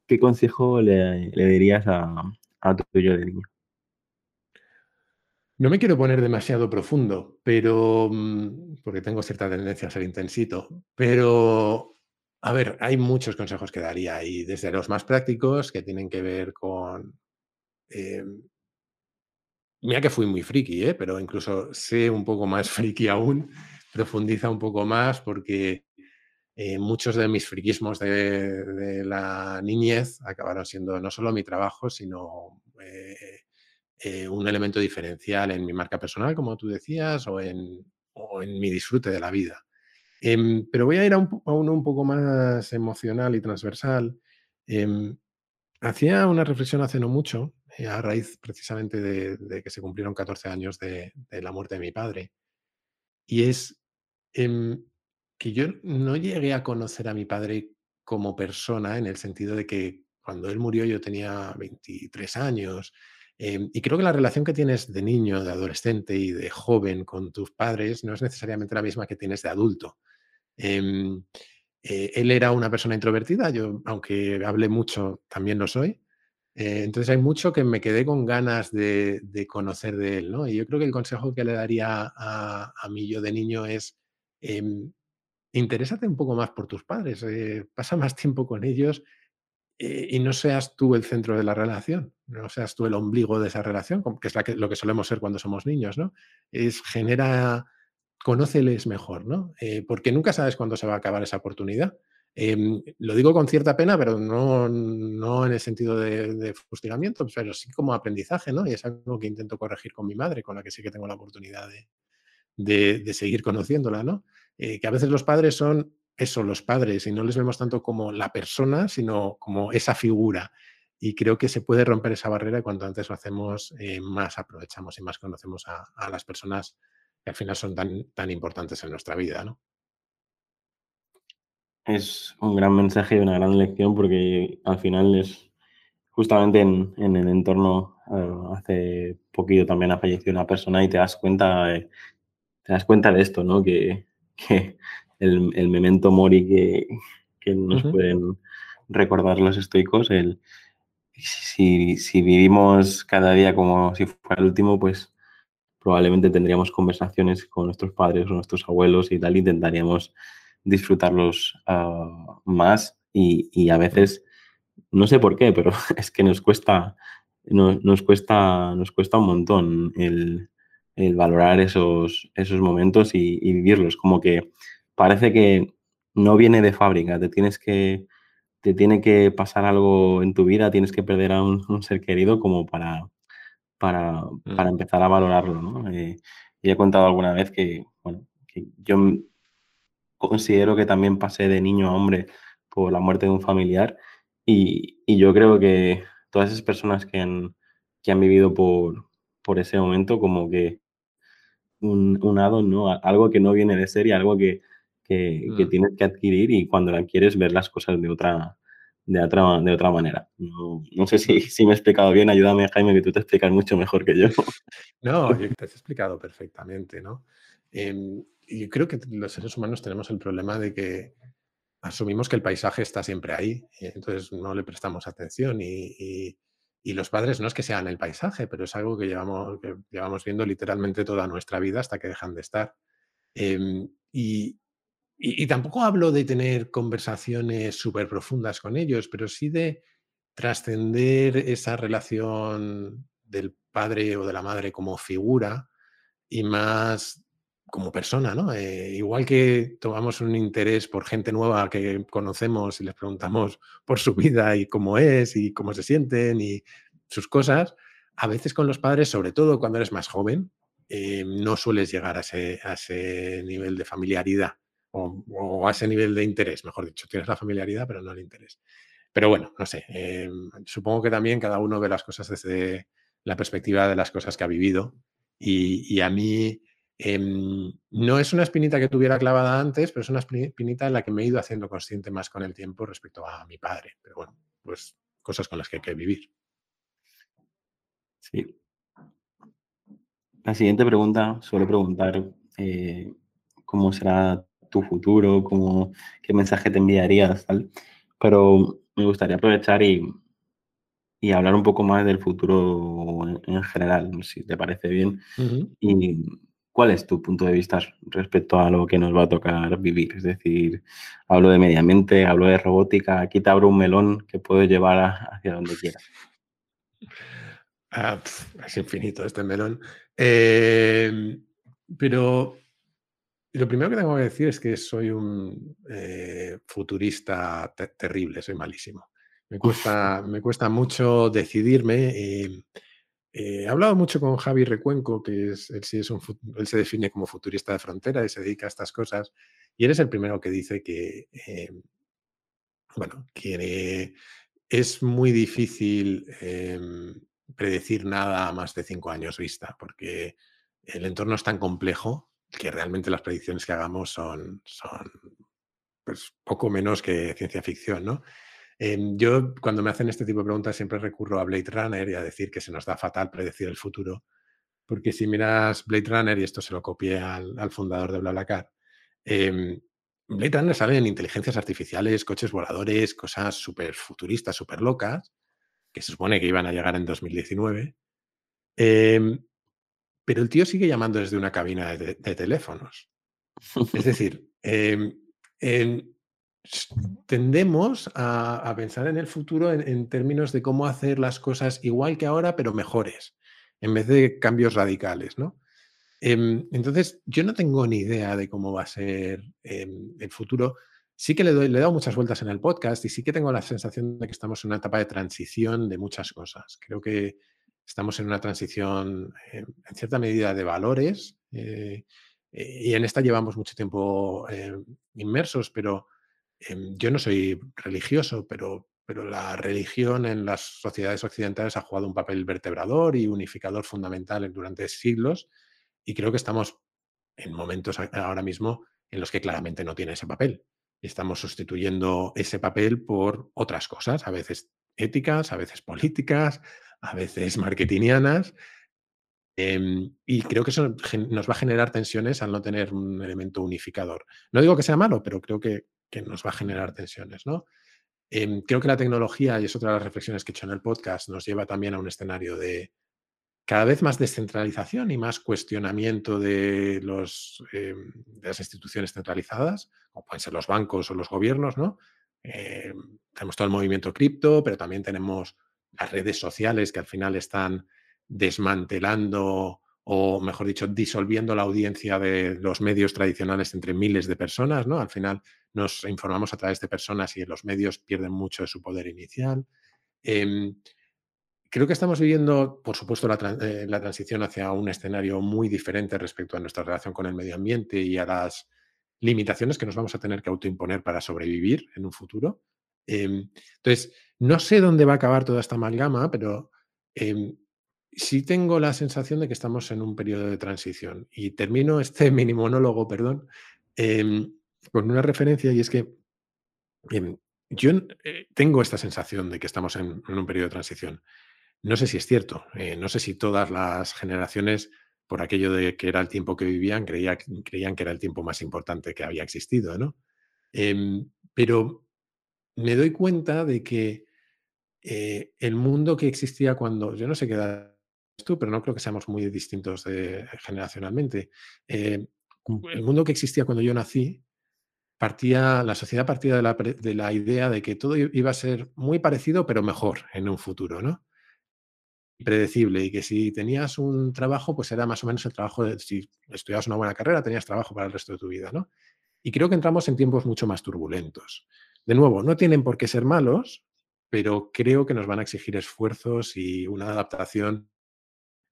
¿Qué consejo le dirías a tu yo de niño? No me quiero poner demasiado profundo, pero porque tengo cierta tendencia a ser intensito, pero a ver, hay muchos consejos que daría y desde los más prácticos que tienen que ver con... mira que fui muy friki, pero incluso sé un poco más friki aún, profundiza un poco más porque... muchos de mis friquismos de la niñez acabaron siendo no solo mi trabajo, sino un elemento diferencial en mi marca personal, como tú decías, o en mi disfrute de la vida. Pero voy a ir a uno un poco más emocional y transversal. Hacía una reflexión hace no mucho, a raíz precisamente de que se cumplieron 14 años de la muerte de mi padre. Y es... que yo no llegué a conocer a mi padre como persona en el sentido de que cuando él murió yo tenía 23 años y creo que la relación que tienes de niño, de adolescente y de joven con tus padres no es necesariamente la misma que tienes de adulto. Él era una persona introvertida, yo aunque hable mucho también lo soy, entonces hay mucho que me quedé con ganas de conocer de él, ¿no? Y yo creo que el consejo que le daría a mí yo de niño es... interésate un poco más por tus padres, pasa más tiempo con ellos y no seas tú el centro de la relación, no seas tú el ombligo de esa relación, que es lo que solemos ser cuando somos niños, ¿no? Conóceles mejor, ¿no? Porque nunca sabes cuándo se va a acabar esa oportunidad. Lo digo con cierta pena, pero no en el sentido de fustigamiento, pero sí como aprendizaje, ¿no? Y es algo que intento corregir con mi madre, con la que sí que tengo la oportunidad de seguir conociéndola, ¿no? Que a veces los padres son eso, los padres, y no les vemos tanto como la persona, sino como esa figura. Y creo que se puede romper esa barrera y cuanto antes lo hacemos, más aprovechamos y más conocemos a las personas que al final son tan importantes en nuestra vida, ¿no? Es un gran mensaje y una gran lección porque al final es justamente en el entorno, hace poquito también ha fallecido una persona y te das cuenta de esto, ¿no? Que el memento mori que nos pueden recordar los estoicos, si vivimos cada día como si fuera el último, pues probablemente tendríamos conversaciones con nuestros padres o nuestros abuelos y tal, intentaríamos disfrutarlos más y a veces, no sé por qué, pero es que nos cuesta un montón el valorar esos momentos y vivirlos, como que parece que no viene de fábrica, te tiene que pasar algo en tu vida, tienes que perder a un ser querido como para empezar a valorarlo, ¿no? Y he contado alguna vez que yo considero que también pasé de niño a hombre por la muerte de un familiar y yo creo que todas esas personas que han vivido por ese momento como que un add-on, ¿no? Algo que no viene de ser y algo que tienes que adquirir y cuando la quieres ver las cosas de otra manera. No sé si me he explicado bien, ayúdame Jaime que tú te explicas mucho mejor que yo. No, yo te has explicado perfectamente, ¿no? Yo creo que los seres humanos tenemos el problema de que asumimos que el paisaje está siempre ahí, entonces no le prestamos atención y los padres no es que sean el paisaje, pero es algo que llevamos viendo literalmente toda nuestra vida hasta que dejan de estar. Y tampoco hablo de tener conversaciones súper profundas con ellos, pero sí de trascender esa relación del padre o de la madre como figura y más como persona, ¿no? Igual que tomamos un interés por gente nueva que conocemos y les preguntamos por su vida y cómo es y cómo se sienten y sus cosas, a veces con los padres, sobre todo cuando eres más joven, no sueles llegar a ese nivel de familiaridad o a ese nivel de interés, mejor dicho. Tienes la familiaridad, pero no el interés. Pero bueno, no sé. Supongo que también cada uno ve las cosas desde la perspectiva de las cosas que ha vivido. Y a mí no es una espinita que tuviera clavada antes, pero es una espinita en la que me he ido haciendo consciente más con el tiempo respecto a mi padre. Pero bueno, pues cosas con las que hay que vivir. Sí. La siguiente pregunta suele preguntar cómo será tu futuro, qué mensaje te enviarías, tal. Pero me gustaría aprovechar y hablar un poco más del futuro en general, si te parece bien. Uh-huh. Y ¿cuál es tu punto de vista respecto a lo que nos va a tocar vivir? Es decir, hablo de medio ambiente, hablo de robótica. Aquí te abro un melón que puedes llevar hacia donde quieras. Ah, es infinito este melón. Pero lo primero que tengo que decir es que soy un futurista terrible, soy malísimo. Me cuesta mucho decidirme. He hablado mucho con Javi Recuenco, que él se define como futurista de frontera y se dedica a estas cosas. Y él es el primero que dice que, es muy difícil predecir nada a más de 5 años vista, porque el entorno es tan complejo que realmente las predicciones que hagamos son pues, poco menos que ciencia ficción, ¿no? Yo, cuando me hacen este tipo de preguntas, siempre recurro a Blade Runner y a decir que se nos da fatal predecir el futuro, porque si miras Blade Runner, y esto se lo copié al fundador de BlaBlaCar, Blade Runner sale en inteligencias artificiales, coches voladores, cosas súper futuristas, súper locas, que se supone que iban a llegar en 2019, pero el tío sigue llamando desde una cabina de teléfonos. Es decir, tendemos a pensar en el futuro en términos de cómo hacer las cosas igual que ahora, pero mejores, en vez de cambios radicales, ¿no? Entonces, yo no tengo ni idea de cómo va a ser el futuro. Sí que le he dado muchas vueltas en el podcast y sí que tengo la sensación de que estamos en una etapa de transición de muchas cosas. Creo que estamos en una transición, en cierta medida, de valores y en esta llevamos mucho tiempo inmersos, pero yo no soy religioso, pero la religión en las sociedades occidentales ha jugado un papel vertebrador y unificador fundamental durante siglos, y creo que estamos en momentos ahora mismo en los que claramente no tiene ese papel. Estamos sustituyendo ese papel por otras cosas, a veces éticas, a veces políticas, a veces marketingianas, y creo que eso nos va a generar tensiones al no tener un elemento unificador. No digo que sea malo, pero creo que nos va a generar tensiones, ¿no? Creo que la tecnología, y es otra de las reflexiones que he hecho en el podcast, nos lleva también a un escenario de cada vez más descentralización y más cuestionamiento de las instituciones centralizadas, como pueden ser los bancos o los gobiernos, ¿no? Tenemos todo el movimiento cripto, pero también tenemos las redes sociales que al final están desmantelando o, mejor dicho, disolviendo la audiencia de los medios tradicionales entre miles de personas, ¿no? Al final nos informamos a través de personas y los medios pierden mucho de su poder inicial. Creo que estamos viviendo, por supuesto, la transición hacia un escenario muy diferente respecto a nuestra relación con el medio ambiente y a las limitaciones que nos vamos a tener que autoimponer para sobrevivir en un futuro. Entonces, no sé dónde va a acabar toda esta amalgama, pero sí tengo la sensación de que estamos en un periodo de transición. Y termino este mini monólogo, perdón, con una referencia, y es que yo tengo esta sensación de que estamos en un periodo de transición. No sé si es cierto, no sé si todas las generaciones, por aquello de que era el tiempo que vivían, creían que era el tiempo más importante que había existido, ¿no? Pero me doy cuenta de que el mundo que existía cuando, yo no sé qué edad tú, pero no creo que seamos muy distintos generacionalmente. El mundo que existía cuando yo nací, la sociedad partía de la idea de que todo iba a ser muy parecido, pero mejor en un futuro, ¿no? Predecible, y que si tenías un trabajo, pues era más o menos el trabajo si estudiabas una buena carrera, tenías trabajo para el resto de tu vida, ¿no? Y creo que entramos en tiempos mucho más turbulentos. De nuevo, no tienen por qué ser malos, pero creo que nos van a exigir esfuerzos y una adaptación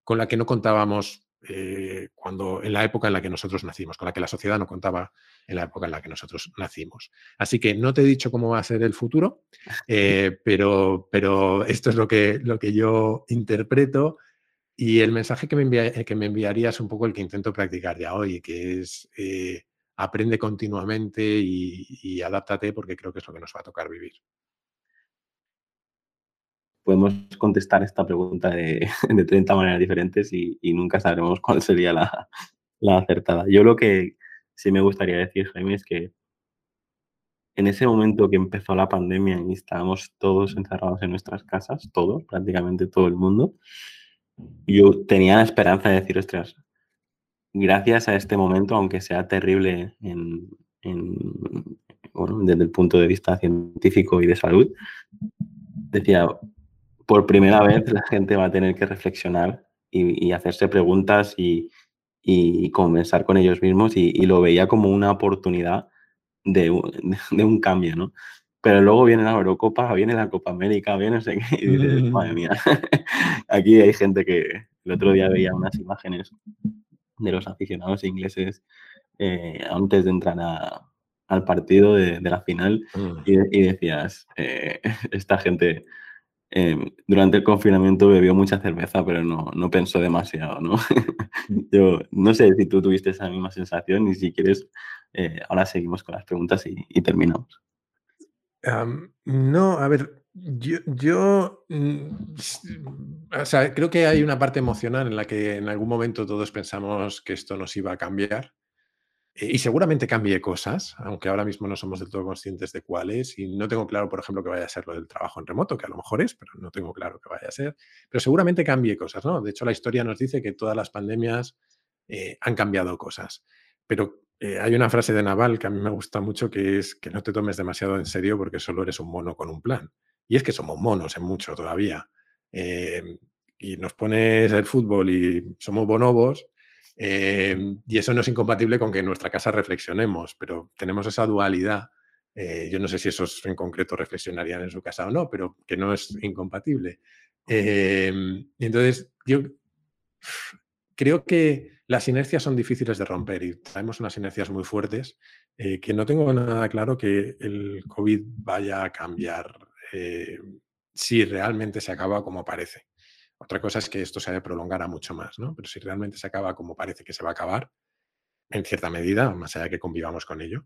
con la que no contábamos en la época en la que nosotros nacimos, con la que la sociedad no contaba en la época en la que nosotros nacimos. Así que no te he dicho cómo va a ser el futuro, pero esto es lo que yo interpreto, y el mensaje que me enviaría es un poco el que intento practicar ya hoy, que es aprende continuamente y adáptate, porque creo que es lo que nos va a tocar vivir. Podemos contestar esta pregunta de 30 maneras diferentes y nunca sabremos cuál sería la acertada. Yo lo que sí me gustaría decir, Jaime, es que en ese momento que empezó la pandemia y estábamos todos encerrados en nuestras casas, todos, prácticamente todo el mundo, yo tenía la esperanza de decir, ostras, gracias a este momento, aunque sea terrible desde el punto de vista científico y de salud, decía, por primera vez la gente va a tener que reflexionar y hacerse preguntas y conversar con ellos mismos, y lo veía como una oportunidad de un cambio, ¿no? Pero luego viene la Eurocopa, viene la Copa América, viene no sé qué, y dices, madre mía, aquí hay gente que... El otro día veía unas imágenes de los aficionados ingleses antes de entrar al partido de la final, y decías, esta gente... durante el confinamiento bebió mucha cerveza, pero no pensó demasiado, ¿no? Yo no sé si tú tuviste esa misma sensación, y si quieres, ahora seguimos con las preguntas y terminamos. No, a ver, o sea, creo que hay una parte emocional en la que en algún momento todos pensamos que esto nos iba a cambiar. Y seguramente cambie cosas, aunque ahora mismo no somos del todo conscientes de cuáles, y no tengo claro, por ejemplo, que vaya a ser lo del trabajo en remoto, que a lo mejor es, pero no tengo claro que vaya a ser. Pero seguramente cambie cosas, ¿no? De hecho, la historia nos dice que todas las pandemias han cambiado cosas. Pero hay una frase de Naval que a mí me gusta mucho, que es que no te tomes demasiado en serio porque solo eres un mono con un plan. Y es que somos monos en mucho todavía. Y nos pones el fútbol y somos bonobos, y eso no es incompatible con que en nuestra casa reflexionemos, pero tenemos esa dualidad. Yo no sé si esos en concreto reflexionarían en su casa o no, pero que no es incompatible. Entonces, yo creo que las inercias son difíciles de romper, y traemos unas inercias muy fuertes que no tengo nada claro que el COVID vaya a cambiar si realmente se acaba como parece. Otra cosa es que esto se ha de prolongar a mucho más, ¿no? Pero si realmente se acaba como parece que se va a acabar, en cierta medida, más allá de que convivamos con ello,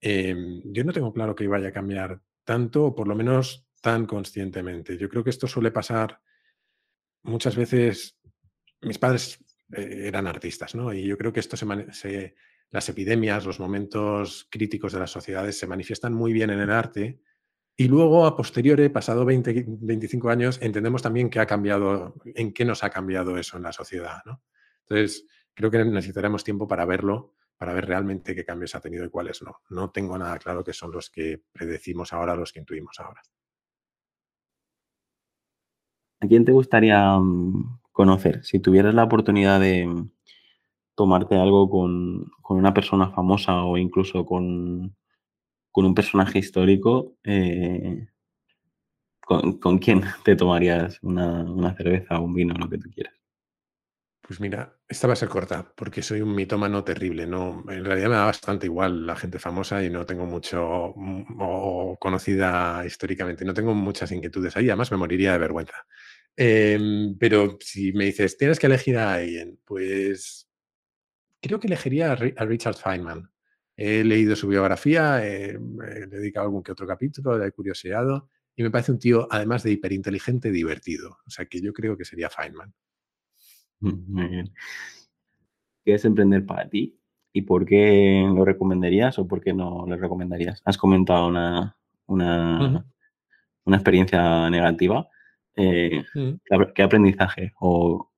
yo no tengo claro que vaya a cambiar tanto, o por lo menos tan conscientemente. Yo creo que esto suele pasar muchas veces. Mis padres eran artistas, ¿no? Y yo creo que esto las epidemias, los momentos críticos de las sociedades se manifiestan muy bien en el arte. Y luego, a posteriori, pasado 20, 25 años, entendemos también qué ha cambiado, en qué nos ha cambiado eso en la sociedad, ¿no? Entonces, creo que necesitaremos tiempo para verlo, para ver realmente qué cambios ha tenido y cuáles no. No tengo nada claro que son los que predecimos ahora, los que intuimos ahora. ¿A quién te gustaría conocer? Si tuvieras la oportunidad de tomarte algo con una persona famosa o incluso con un personaje histórico, ¿con quién te tomarías una cerveza o un vino, lo que tú quieras? Pues mira, esta va a ser corta, porque soy un mitómano terrible. No, en realidad me da bastante igual la gente famosa y no tengo mucho, o conocida históricamente, no tengo muchas inquietudes ahí, además me moriría de vergüenza. Pero si me dices, tienes que elegir a alguien, pues creo que elegiría a Richard Feynman. He leído su biografía, he dedicado algún que otro capítulo, la he curioseado, y me parece un tío, además de hiperinteligente, divertido. O sea, que yo creo que sería Feynman. Muy bien. ¿Qué es emprender para ti? ¿Y por qué lo recomendarías o por qué no lo recomendarías? Has comentado una experiencia negativa. ¿Qué aprendizaje o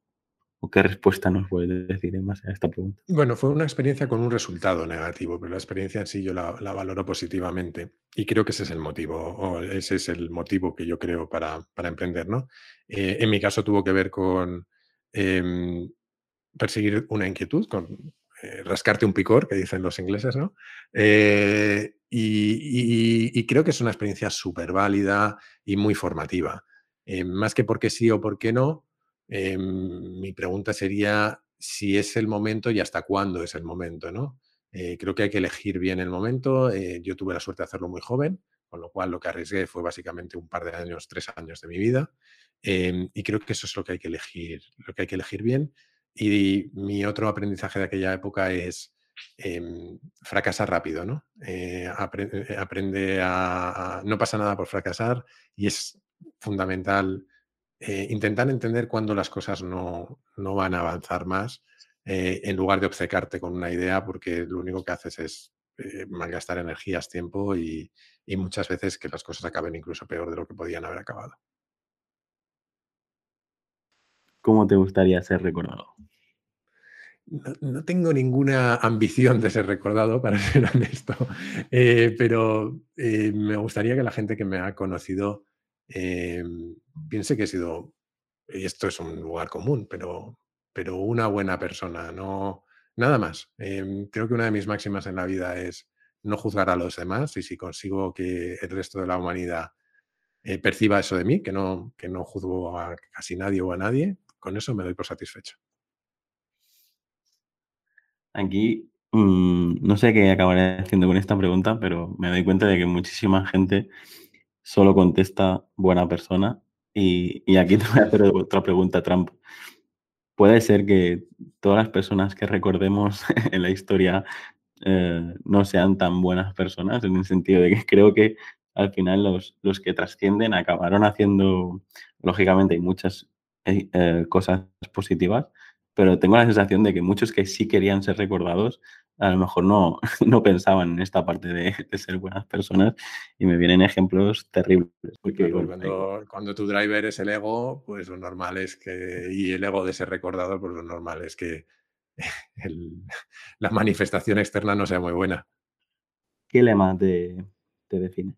qué respuesta nos puedes decir en base a esta pregunta? Bueno, fue una experiencia con un resultado negativo, pero la experiencia en sí yo la valoro positivamente, y creo que ese es el motivo, que yo creo para emprender, ¿no? En mi caso tuvo que ver con perseguir una inquietud, con rascarte un picor, que dicen los ingleses, ¿no? Y creo que es una experiencia súper válida y muy formativa. Más que por qué sí o por qué no, mi pregunta sería si es el momento y hasta cuándo es el momento, ¿no? Creo que hay que elegir bien el momento. Yo tuve la suerte de hacerlo muy joven, con lo cual lo que arriesgué fue básicamente un par de años, 3 años de mi vida. Y creo que eso es lo que hay que elegir, lo que hay que elegir bien. Y mi otro aprendizaje de aquella época es fracasa rápido, ¿no? Aprende a... No pasa nada por fracasar y es fundamental intentar entender cuándo las cosas no van a avanzar más en lugar de obcecarte con una idea, porque lo único que haces es malgastar energías, tiempo y muchas veces que las cosas acaben incluso peor de lo que podían haber acabado. ¿Cómo te gustaría ser recordado? No tengo ninguna ambición de ser recordado, para ser honesto, pero me gustaría que la gente que me ha conocido piense que he sido, y esto es un lugar común, pero una buena persona, no, nada más. Creo que una de mis máximas en la vida es no juzgar a los demás, y si consigo que el resto de la humanidad perciba eso de mí, que no juzgo a casi nadie o a nadie, con eso me doy por satisfecho. Aquí, no sé qué acabaré haciendo con esta pregunta, pero me doy cuenta de que muchísima gente solo contesta buena persona. Y aquí te voy a hacer otra pregunta, Trump. ¿Puede ser que todas las personas que recordemos en la historia no sean tan buenas personas? En el sentido de que creo que al final los que trascienden acabaron haciendo, lógicamente hay muchas cosas positivas, pero tengo la sensación de que muchos que sí querían ser recordados a lo mejor no pensaban en esta parte de ser buenas personas y me vienen ejemplos terribles. Porque, claro, cuando tu driver es el ego, pues lo normal es que... Y el ego de ser recordado, pues lo normal es que la manifestación externa no sea muy buena. ¿Qué lema te define?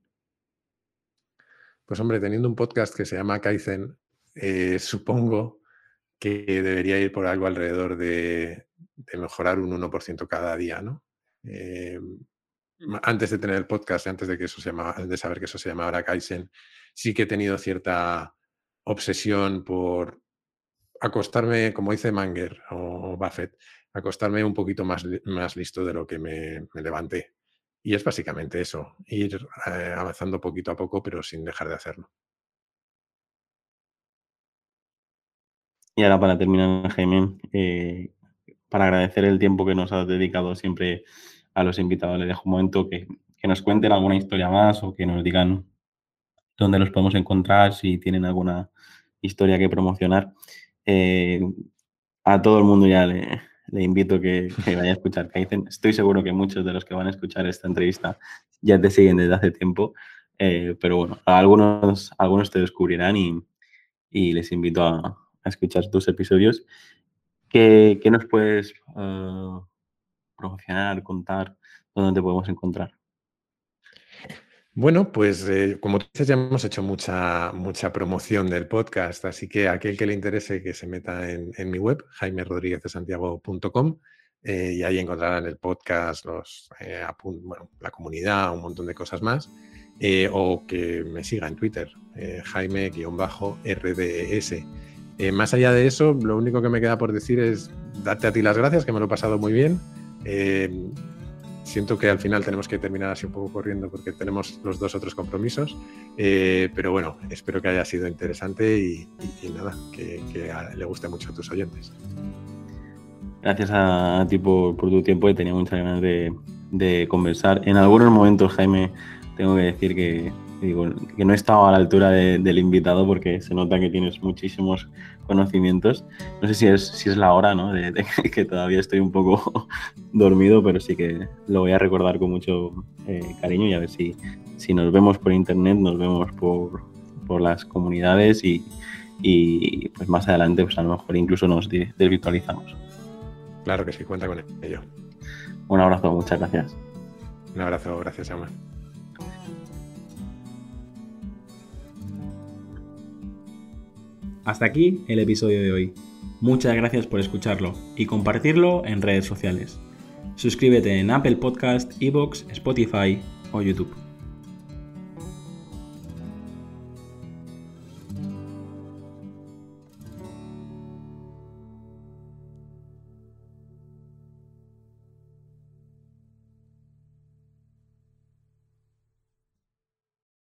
Pues hombre, teniendo un podcast que se llama Kaizen, supongo que debería ir por algo alrededor de mejorar un 1% cada día, ¿no? Antes de tener el podcast, antes de que eso se llamaba, antes de saber que eso se llamaba ahora Kaizen, sí que he tenido cierta obsesión por acostarme, como dice Munger o Buffett, acostarme un poquito más listo de lo que me levanté. Y es básicamente eso, ir avanzando poquito a poco, pero sin dejar de hacerlo. Y ahora para terminar, Jaime, para agradecer el tiempo que nos has dedicado siempre a los invitados, les dejo un momento que nos cuenten alguna historia más o que nos digan dónde los podemos encontrar, si tienen alguna historia que promocionar. A todo el mundo ya le invito que vaya a escuchar Kaizen. Estoy seguro que muchos de los que van a escuchar esta entrevista ya te siguen desde hace tiempo, pero bueno, algunos te descubrirán y les invito a escuchar tus episodios. ¿Qué nos puedes promocionar, contar, dónde te podemos encontrar? Bueno, pues como tú dices, ya hemos hecho mucha promoción del podcast, así que a aquel que le interese que se meta en mi web, jaimerodriguezdesantiago.com, y ahí encontrarán el podcast, la comunidad, un montón de cosas más. O que me siga en Twitter, jaime_rdes. Más allá de eso, lo único que me queda por decir es darte a ti las gracias, que me lo he pasado muy bien. Siento que al final tenemos que terminar así un poco corriendo porque tenemos los dos otros compromisos. Pero bueno, espero que haya sido interesante y nada, que le guste mucho a tus oyentes. Gracias a ti por tu tiempo y tenía muchas ganas de conversar. En algunos momentos, Jaime, tengo que decir que no he estado a la altura del invitado porque se nota que tienes muchísimos conocimientos. No sé si es la hora, ¿no? de que todavía estoy un poco dormido, pero sí que lo voy a recordar con mucho cariño y a ver si nos vemos por internet, nos vemos por las comunidades y pues más adelante pues a lo mejor incluso nos desvirtualizamos. Claro que sí, cuenta con ello. Un abrazo, muchas gracias. Un abrazo, gracias, Amar. Hasta aquí el episodio de hoy. Muchas gracias por escucharlo y compartirlo en redes sociales. Suscríbete en Apple Podcast, iVoox, Spotify o YouTube.